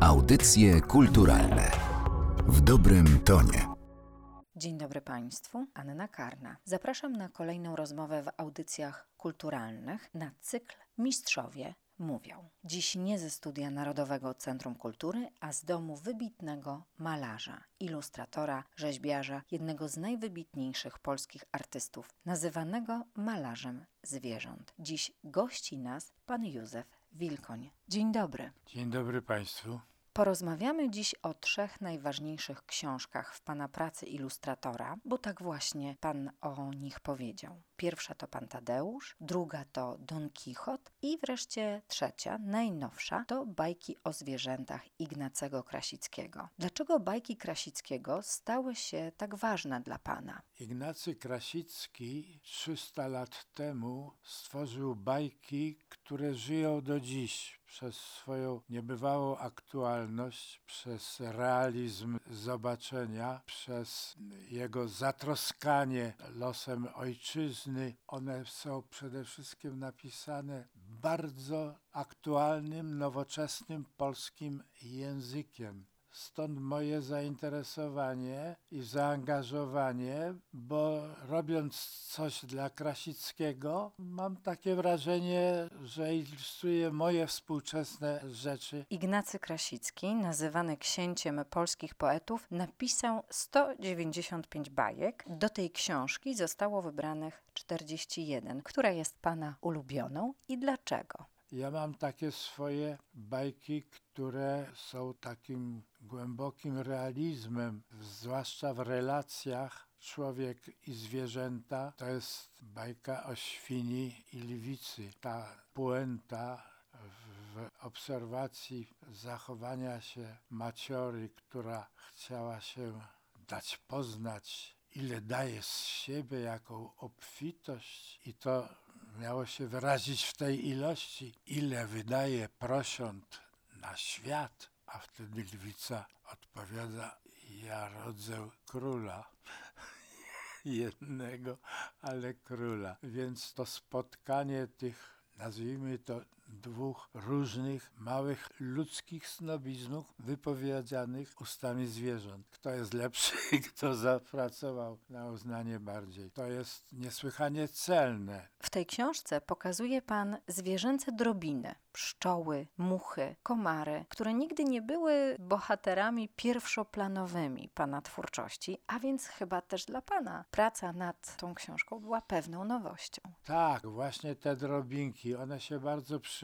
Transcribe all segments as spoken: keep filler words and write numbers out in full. Audycje kulturalne w dobrym tonie. Dzień dobry Państwu, Anna Karna. Zapraszam na kolejną rozmowę w audycjach kulturalnych na cykl Mistrzowie mówią. Dziś nie ze studia Narodowego Centrum Kultury, a z domu wybitnego malarza, ilustratora, rzeźbiarza, jednego z najwybitniejszych polskich artystów, nazywanego malarzem zwierząt. Dziś gości nas pan Józef Wilkoń. Dzień dobry. Dzień dobry Państwu. Porozmawiamy dziś o trzech najważniejszych książkach w pana pracy ilustratora, bo tak właśnie pan o nich powiedział. Pierwsza to Pan Tadeusz, druga to Don Kichot i wreszcie trzecia, najnowsza, to bajki o zwierzętach Ignacego Krasickiego. Dlaczego bajki Krasickiego stały się tak ważne dla pana? Ignacy Krasicki trzysta lat temu stworzył bajki, które żyją do dziś przez swoją niebywałą aktualność, przez realizm zobaczenia, przez jego zatroskanie losem ojczyzny. One są przede wszystkim napisane bardzo aktualnym, nowoczesnym polskim językiem. Stąd moje zainteresowanie i zaangażowanie, bo robiąc coś dla Krasickiego, mam takie wrażenie, że ilustruje moje współczesne rzeczy. Ignacy Krasicki, nazywany księciem polskich poetów, napisał sto dziewięćdziesiąt pięć bajek. Do tej książki zostało wybranych czterdzieści jeden. Która jest pana ulubioną i dlaczego? Ja mam takie swoje bajki, które są takim głębokim realizmem, zwłaszcza w relacjach człowiek i zwierzęta. To jest bajka o świni i lwicy. Ta puenta w obserwacji zachowania się maciory, która chciała się dać poznać, ile daje z siebie, jaką obfitość, i to miało się wyrazić w tej ilości, ile wydaje prosiąt na świat, a wtedy lwica odpowiada: ja rodzę króla, jednego, ale króla. Więc to spotkanie tych, nazwijmy to, dwóch różnych małych ludzkich snobiznów wypowiedzianych ustami zwierząt. Kto jest lepszy i kto zapracował na uznanie bardziej. To jest niesłychanie celne. W tej książce pokazuje pan zwierzęce drobiny, pszczoły, muchy, komary, które nigdy nie były bohaterami pierwszoplanowymi pana twórczości, a więc chyba też dla pana praca nad tą książką była pewną nowością. Tak, właśnie te drobinki, one się bardzo przydały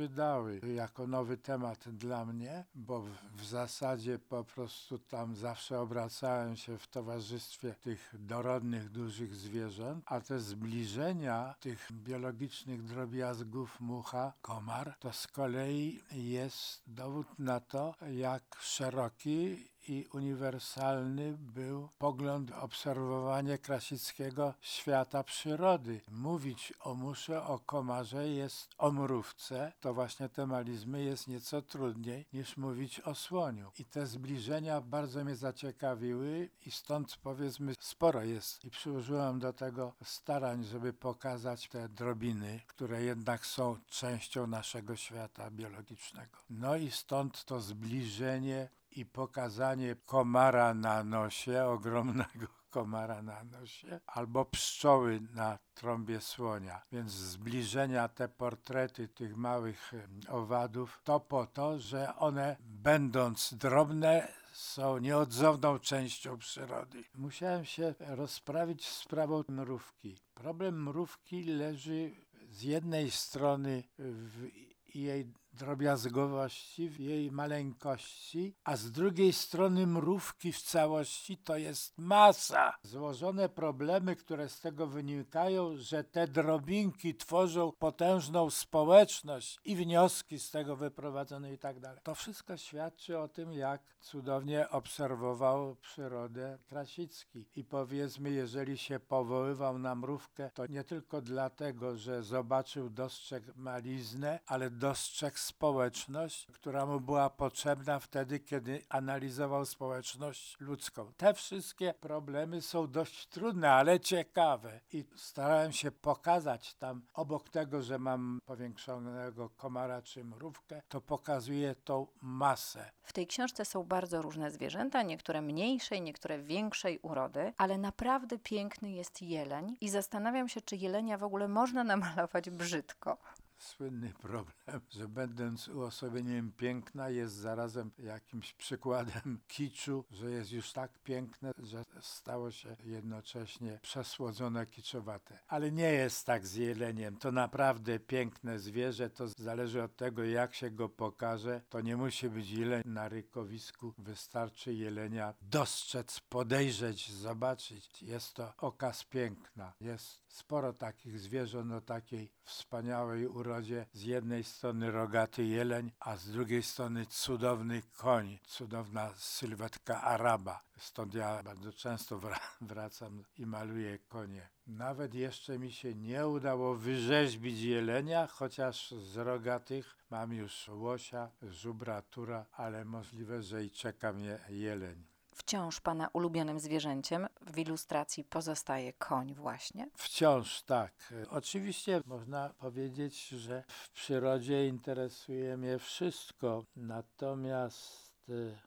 jako nowy temat dla mnie, bo w, w zasadzie po prostu tam zawsze obracałem się w towarzystwie tych dorodnych, dużych zwierząt, a te zbliżenia tych biologicznych drobiazgów, mucha, komar, to z kolei jest dowód na to, jak szeroki i uniwersalny był pogląd, obserwowanie Krasickiego świata przyrody. Mówić o musze, o komarze, jest o mrówce, to właśnie temalizmy jest nieco trudniej niż mówić o słoniu. I te zbliżenia bardzo mnie zaciekawiły i stąd, powiedzmy, sporo jest. I przyłożyłem do tego starań, żeby pokazać te drobiny, które jednak są częścią naszego świata biologicznego. No i stąd to zbliżenie i pokazanie komara na nosie, ogromnego komara na nosie, albo pszczoły na trąbie słonia. Więc zbliżenia, te portrety tych małych owadów, to po to, że one, będąc drobne, są nieodzowną częścią przyrody. Musiałem się rozprawić z sprawą mrówki. Problem mrówki leży z jednej strony w jej drobiazgowości, w jej maleńkości, a z drugiej strony mrówki w całości to jest masa. Złożone problemy, które z tego wynikają, że te drobinki tworzą potężną społeczność i wnioski z tego wyprowadzone i tak dalej. To wszystko świadczy o tym, jak cudownie obserwował przyrodę Krasicki. I powiedzmy, jeżeli się powoływał na mrówkę, to nie tylko dlatego, że zobaczył, dostrzegł maliznę, ale dostrzegł społeczność, która mu była potrzebna wtedy, kiedy analizował społeczność ludzką. Te wszystkie problemy są dość trudne, ale ciekawe. I starałem się pokazać tam, obok tego, że mam powiększonego komara czy mrówkę, to pokazuje tą masę. W tej książce są bardzo różne zwierzęta, niektóre mniejszej, niektóre większej urody, ale naprawdę piękny jest jeleń i zastanawiam się, czy jelenia w ogóle można namalować brzydko. Słynny problem, że będąc uosobieniem piękna jest zarazem jakimś przykładem kiczu, że jest już tak piękne, że stało się jednocześnie przesłodzone, kiczowate. Ale nie jest tak z jeleniem. To naprawdę piękne zwierzę, to zależy od tego, jak się go pokaże. To nie musi być jeleń na rykowisku, wystarczy jelenia dostrzec, podejrzeć, zobaczyć. Jest to okaz piękna. Jest sporo takich zwierząt o takiej wspaniałej urodzie. Z jednej strony rogaty jeleń, a z drugiej strony cudowny koń, cudowna sylwetka araba. Stąd ja bardzo często wracam i maluję konie. Nawet jeszcze mi się nie udało wyrzeźbić jelenia, chociaż z rogatych mam już łosia, żubra, tura, ale możliwe, że i czeka mnie jeleń. Wciąż pana ulubionym zwierzęciem w ilustracji pozostaje koń właśnie? Wciąż tak. Oczywiście można powiedzieć, że w przyrodzie interesuje mnie wszystko, natomiast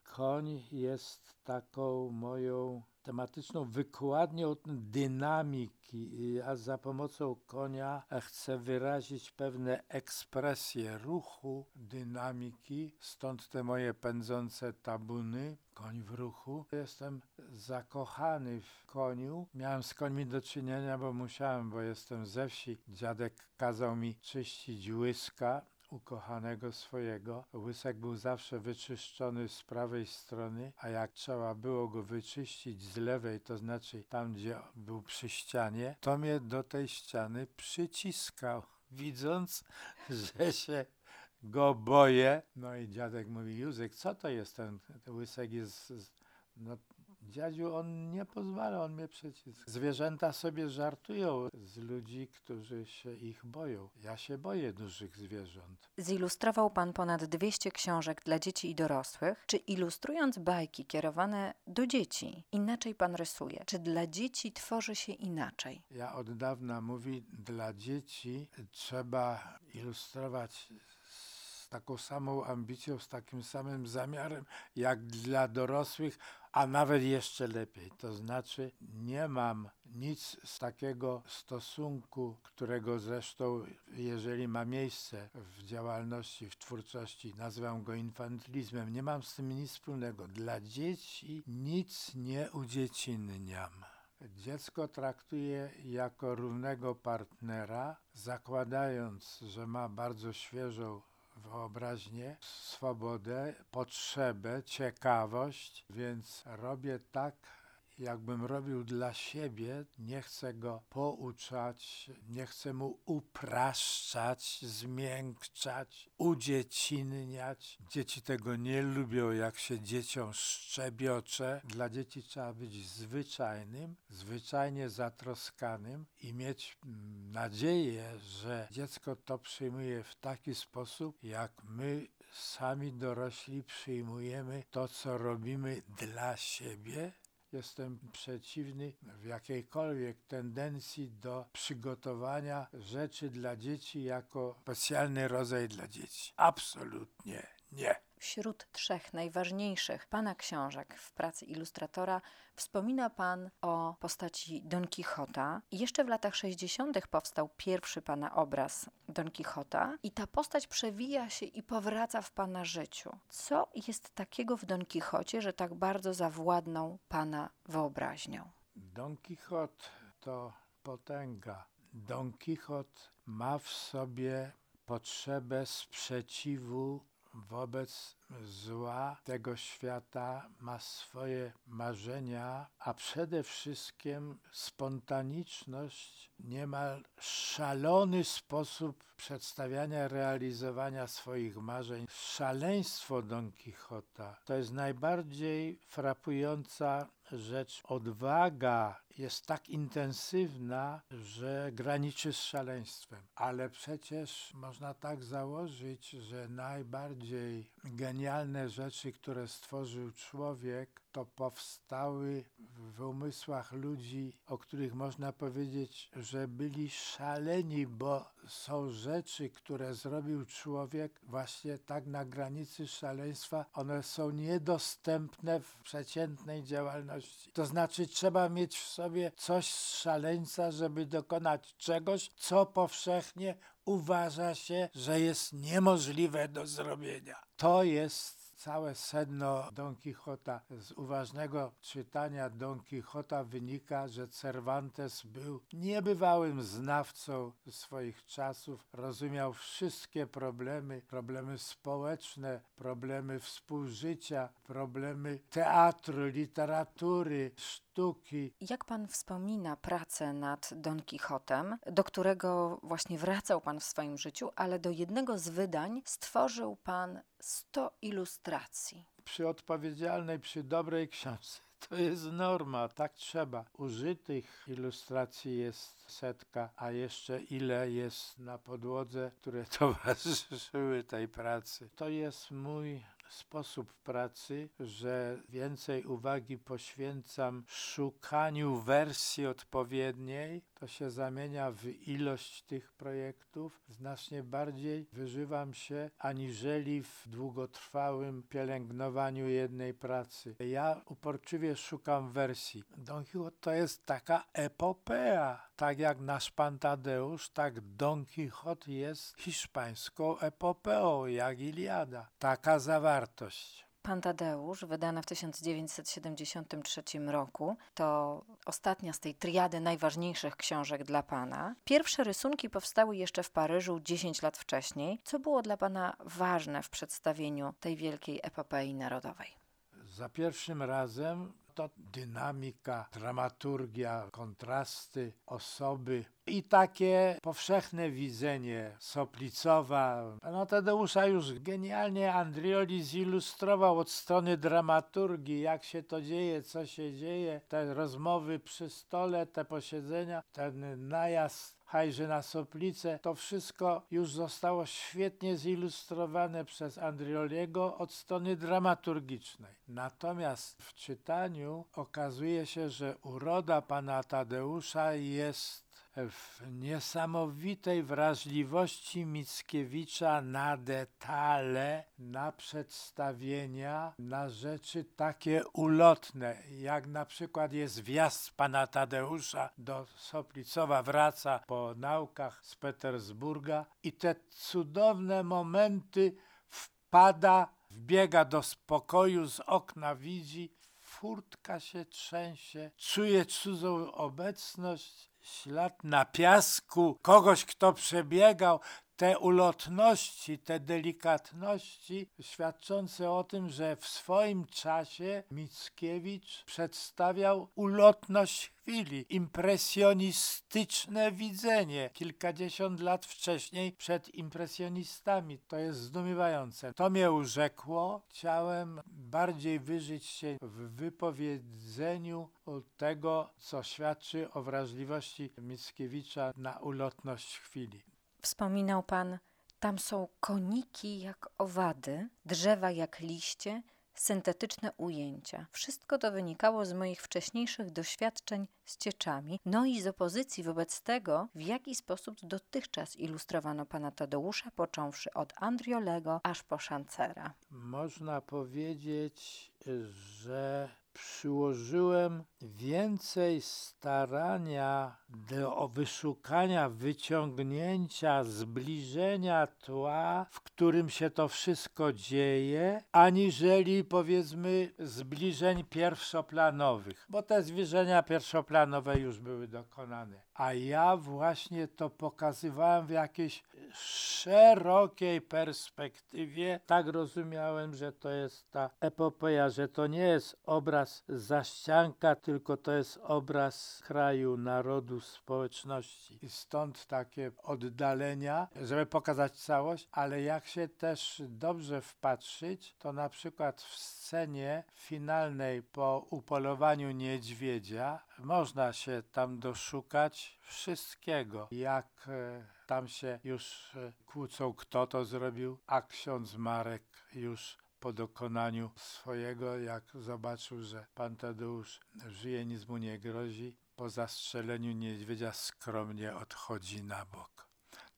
koń jest taką moją tematyczną wykładnią dynamiki. Ja za pomocą konia chcę wyrazić pewne ekspresje ruchu, dynamiki, stąd te moje pędzące tabuny. Koń w ruchu. Jestem zakochany w koniu. Miałem z końmi do czynienia, bo musiałem, bo jestem ze wsi. Dziadek kazał mi czyścić łyska ukochanego swojego. Łysek był zawsze wyczyszczony z prawej strony, a jak trzeba było go wyczyścić z lewej, to znaczy tam, gdzie był przy ścianie, to mnie do tej ściany przyciskał, widząc, że się go boję. No i dziadek mówi: Józek, co to jest ten łysek? Jest, no, dziadziu, on nie pozwala, on mnie przyciska. Zwierzęta sobie żartują z ludzi, którzy się ich boją. Ja się boję dużych zwierząt. Zilustrował pan ponad dwieście książek dla dzieci i dorosłych. Czy ilustrując bajki kierowane do dzieci, inaczej pan rysuje? Czy dla dzieci tworzy się inaczej? Ja od dawna mówię, dla dzieci trzeba ilustrować taką samą ambicją, z takim samym zamiarem jak dla dorosłych, a nawet jeszcze lepiej. To znaczy nie mam nic z takiego stosunku, którego zresztą, jeżeli ma miejsce w działalności, w twórczości, nazywam go infantylizmem. Nie mam z tym nic wspólnego. Dla dzieci nic nie udziecinniam. Dziecko traktuję jako równego partnera, zakładając, że ma bardzo świeżą wyobraźnię, swobodę, potrzebę, ciekawość, więc robię tak, jakbym robił dla siebie. Nie chcę go pouczać, nie chcę mu upraszczać, zmiękczać, udziecinniać. Dzieci tego nie lubią, jak się dzieciom szczebiocze. Dla dzieci trzeba być zwyczajnym, zwyczajnie zatroskanym i mieć nadzieję, że dziecko to przyjmuje w taki sposób, jak my sami dorośli przyjmujemy to, co robimy dla siebie. Jestem przeciwny w jakiejkolwiek tendencji do przygotowania rzeczy dla dzieci jako specjalny rodzaj dla dzieci. Absolutnie nie. Wśród trzech najważniejszych pana książek w pracy ilustratora wspomina pan o postaci Don Kichota. Jeszcze w latach sześćdziesiątych powstał pierwszy pana obraz Don Kichota i ta postać przewija się i powraca w pana życiu. Co jest takiego w Don Kichocie, że tak bardzo zawładnął pana wyobraźnią? Don Kichot to potęga. Don Kichot ma w sobie potrzebę sprzeciwu wobec zła tego świata, ma swoje marzenia, a przede wszystkim spontaniczność, niemal szalony sposób przedstawiania, realizowania swoich marzeń. Szaleństwo Don Kichota to jest najbardziej frapująca rzecz, odwaga jest tak intensywna, że graniczy z szaleństwem. Ale przecież można tak założyć, że najbardziej genialne rzeczy, które stworzył człowiek, to powstały w umysłach ludzi, o których można powiedzieć, że byli szaleni, bo są rzeczy, które zrobił człowiek właśnie tak na granicy szaleństwa, one są niedostępne w przeciętnej działalności. To znaczy trzeba mieć w sobie coś z szaleńca, żeby dokonać czegoś, co powszechnie uważa się, że jest niemożliwe do zrobienia. To jest całe sedno Don Kichota. Z uważnego czytania Don Kichota wynika, że Cervantes był niebywałym znawcą swoich czasów, rozumiał wszystkie problemy, problemy społeczne, problemy współżycia, problemy teatru, literatury, sztuki. Jak pan wspomina pracę nad Don Kichotem, do którego właśnie wracał pan w swoim życiu, ale do jednego z wydań stworzył pan sto ilustracji. Przy odpowiedzialnej, przy dobrej książce to jest norma, tak trzeba. Użytych ilustracji jest setka, a jeszcze ile jest na podłodze, które towarzyszyły tej pracy. To jest mój sposób pracy, że więcej uwagi poświęcam szukaniu wersji odpowiedniej, to się zamienia w ilość tych projektów. Znacznie bardziej wyżywam się, aniżeli w długotrwałym pielęgnowaniu jednej pracy. Ja uporczywie szukam wersji. Don Kichot to jest taka epopeja. Tak jak nasz Pan Tadeusz, tak Don Kichot jest hiszpańską epopeą, jak Iliada. Taka zawartość. Pan Tadeusz, wydana w tysiąc dziewięćset siedemdziesiątym trzecim roku, to ostatnia z tej triady najważniejszych książek dla pana. Pierwsze rysunki powstały jeszcze w Paryżu dziesięć lat wcześniej. Co było dla pana ważne w przedstawieniu tej wielkiej epopei narodowej? Za pierwszym razem to dynamika, dramaturgia, kontrasty, osoby i takie powszechne widzenie Soplicowa. Pana Tadeusza już genialnie Andriolli zilustrował od strony dramaturgii, jak się to dzieje, co się dzieje, te rozmowy przy stole, te posiedzenia, ten najazd hajże na Soplicę, to wszystko już zostało świetnie zilustrowane przez Andriolliego od strony dramaturgicznej. Natomiast w czytaniu okazuje się, że uroda pana Tadeusza jest w niesamowitej wrażliwości Mickiewicza na detale, na przedstawienia, na rzeczy takie ulotne, jak na przykład jest wjazd pana Tadeusza do Soplicowa, wraca po naukach z Petersburga i te cudowne momenty wpada, wbiega do pokoju, z okna widzi, furtka się trzęsie, czuje cudzą obecność, ślad na piasku, kogoś, kto przebiegał, te ulotności, te delikatności świadczące o tym, że w swoim czasie Mickiewicz przedstawiał ulotność chwili, impresjonistyczne widzenie. Kilkadziesiąt lat wcześniej przed impresjonistami. To jest zdumiewające. To mnie urzekło. Chciałem bardziej wyżyć się w wypowiedzeniu tego, co świadczy o wrażliwości Mickiewicza na ulotność chwili. Wspominał pan, tam są koniki jak owady, drzewa jak liście, syntetyczne ujęcia. Wszystko to wynikało z moich wcześniejszych doświadczeń z cieczami, no i z opozycji wobec tego, w jaki sposób dotychczas ilustrowano pana Tadeusza, począwszy od Andriolliego aż po Schancera. Można powiedzieć, że przyłożyłem więcej starania do wyszukania, wyciągnięcia, zbliżenia tła, w którym się to wszystko dzieje, aniżeli powiedzmy zbliżeń pierwszoplanowych, bo te zbliżenia pierwszoplanowe już były dokonane. A ja właśnie to pokazywałem w jakiejś szerokiej perspektywie. Tak rozumiałem, że to jest ta epopeja, że to nie jest obraz zaścianka, tylko to jest obraz kraju, narodu, społeczności. I stąd takie oddalenia, żeby pokazać całość, ale jak się też dobrze wpatrzyć, to na przykład w scenie finalnej po upolowaniu niedźwiedzia można się tam doszukać wszystkiego, jak tam się już kłócą, kto to zrobił, a ksiądz Marek już po dokonaniu swojego, jak zobaczył, że pan Tadeusz żyje, nic mu nie grozi, po zastrzeleniu niedźwiedzia skromnie odchodzi na bok.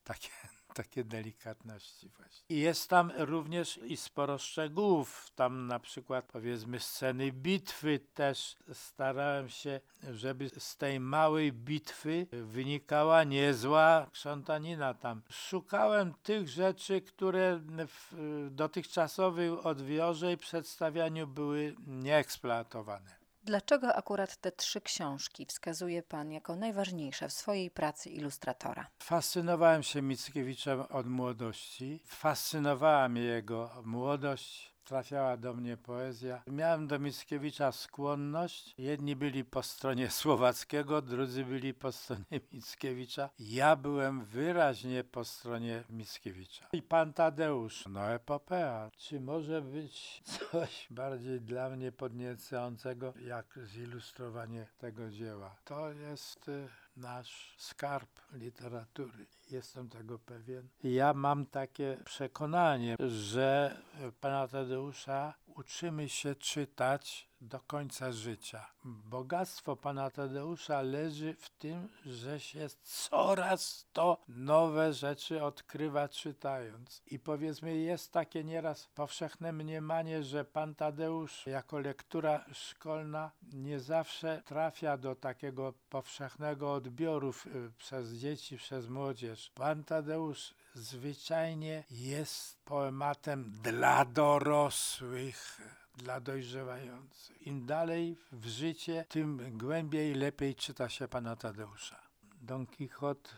Takie... Takie delikatności właśnie. I jest tam również i sporo szczegółów. Tam na przykład powiedzmy sceny bitwy też starałem się, żeby z tej małej bitwy wynikała niezła krzątanina tam. Szukałem tych rzeczy, które w dotychczasowym odbiorze i przedstawianiu były nieeksploatowane. Dlaczego akurat te trzy książki wskazuje pan jako najważniejsze w swojej pracy ilustratora? Fascynowałem się Mickiewiczem od młodości. Fascynowała mnie jego młodość. Trafiała do mnie poezja. Miałem do Mickiewicza skłonność. Jedni byli po stronie Słowackiego, drudzy byli po stronie Mickiewicza. Ja byłem wyraźnie po stronie Mickiewicza. I pan Tadeusz, no epopeja. Czy może być coś bardziej dla mnie podniecającego, jak zilustrowanie tego dzieła? To jest y, nasz skarb literatury. Jestem tego pewien. Ja mam takie przekonanie, że pana Tadeusza uczymy się czytać do końca życia. Bogactwo pana Tadeusza leży w tym, że się coraz to nowe rzeczy odkrywa czytając. I powiedzmy jest takie nieraz powszechne mniemanie, że pan Tadeusz jako lektura szkolna nie zawsze trafia do takiego powszechnego odbioru przez dzieci, przez młodzież. Pan Tadeusz zwyczajnie jest poematem dla dorosłych, dla dojrzewających. Im dalej w życie, tym głębiej, lepiej czyta się pana Tadeusza. Don Kichot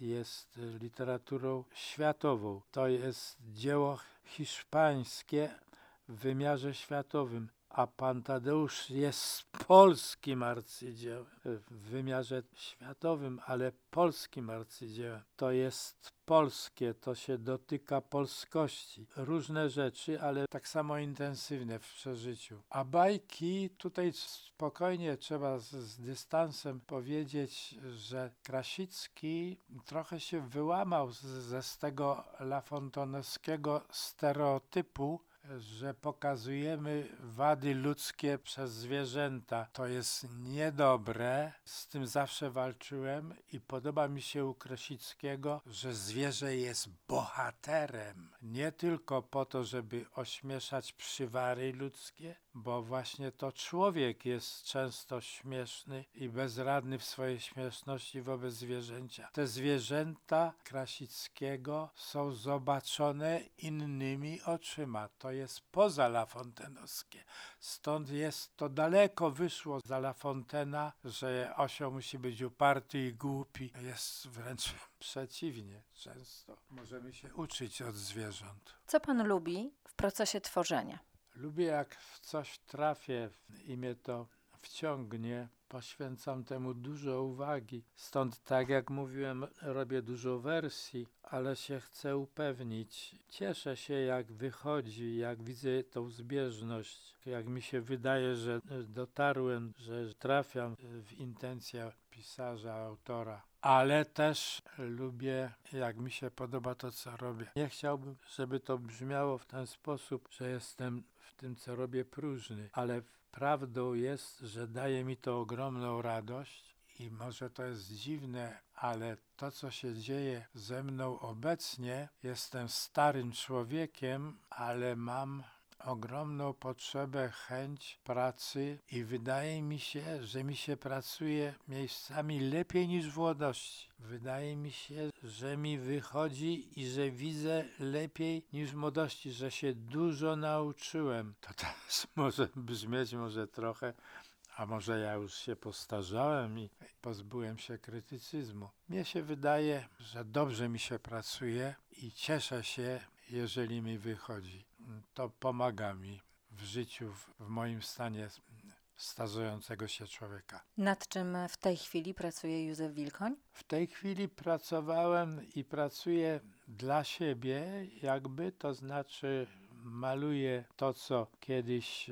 jest literaturą światową. To jest dzieło hiszpańskie w wymiarze światowym, a pan Tadeusz jest polskim arcydziełem w wymiarze światowym, ale polskim arcydziełem. To jest polskie, to się dotyka polskości. Różne rzeczy, ale tak samo intensywne w przeżyciu. A bajki, tutaj spokojnie trzeba z, z dystansem powiedzieć, że Krasicki trochę się wyłamał z, z tego La Fontainewskiego stereotypu, że pokazujemy wady ludzkie przez zwierzęta. To jest niedobre, z tym zawsze walczyłem i podoba mi się u Krasickiego, że zwierzę jest bohaterem. Nie tylko po to, żeby ośmieszać przywary ludzkie, bo właśnie to człowiek jest często śmieszny i bezradny w swojej śmieszności wobec zwierzęcia. Te zwierzęta Krasickiego są zobaczone innymi oczyma. To jest poza La Fontaine'owskie. Stąd jest to daleko wyszło za La Fontaina, że osioł musi być uparty i głupi. Jest wręcz przeciwnie często. Możemy się uczyć od zwierząt. Co pan lubi w procesie tworzenia? Lubię, jak w coś trafię i mnie to wciągnie. Poświęcam temu dużo uwagi. Stąd, tak jak mówiłem, robię dużo wersji, ale się chcę upewnić. Cieszę się, jak wychodzi, jak widzę tą zbieżność, jak mi się wydaje, że dotarłem, że trafiam w intencję pisarza, autora. Ale też lubię, jak mi się podoba to, co robię. Nie chciałbym, żeby to brzmiało w ten sposób, że jestem w tym, co robię, próżny, ale prawdą jest, że daje mi to ogromną radość i może to jest dziwne, ale to, co się dzieje ze mną obecnie, jestem starym człowiekiem, ale mam ogromną potrzebę, chęć pracy i wydaje mi się, że mi się pracuje miejscami lepiej niż w młodości. Wydaje mi się, że mi wychodzi i że widzę lepiej niż w młodości, że się dużo nauczyłem. To też może brzmieć może trochę, a może ja już się postarzałem i pozbyłem się krytycyzmu. Mnie się wydaje, że dobrze mi się pracuje i cieszę się, jeżeli mi wychodzi. To pomaga mi w życiu, w moim stanie starzejącego się człowieka. Nad czym w tej chwili pracuje Józef Wilkoń? W tej chwili pracowałem i pracuję dla siebie jakby, to znaczy maluję to, co kiedyś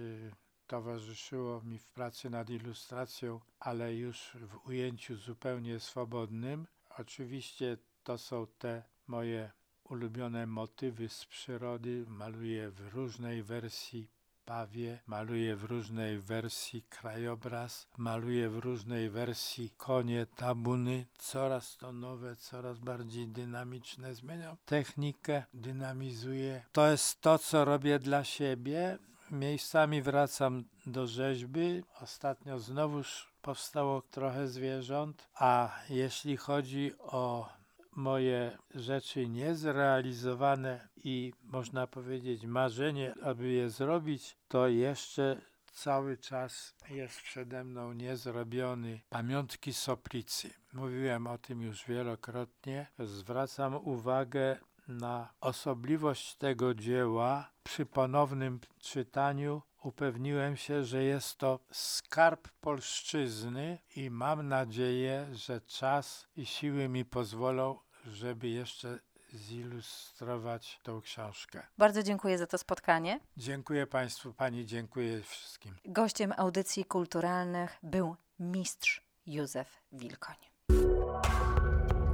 towarzyszyło mi w pracy nad ilustracją, ale już w ujęciu zupełnie swobodnym. Oczywiście to są te moje ulubione motywy z przyrody. Maluję w różnej wersji pawie, maluję w różnej wersji krajobraz, maluję w różnej wersji konie, tabuny. Coraz to nowe, coraz bardziej dynamiczne, zmieniam technikę, dynamizuję. To jest to, co robię dla siebie. Miejscami wracam do rzeźby. Ostatnio znowuż powstało trochę zwierząt, a jeśli chodzi o moje rzeczy niezrealizowane i można powiedzieć marzenie, aby je zrobić, to jeszcze cały czas jest przede mną niezrobiony Pamiątki Soplicy. Mówiłem o tym już wielokrotnie. Zwracam uwagę na osobliwość tego dzieła. Przy ponownym czytaniu upewniłem się, że jest to skarb polszczyzny i mam nadzieję, że czas i siły mi pozwolą, żeby jeszcze zilustrować tą książkę. Bardzo dziękuję za to spotkanie. Dziękuję Państwu, Pani, dziękuję wszystkim. Gościem audycji kulturalnych był mistrz Józef Wilkoń.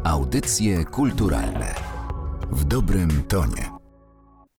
Audycje kulturalne w dobrym tonie.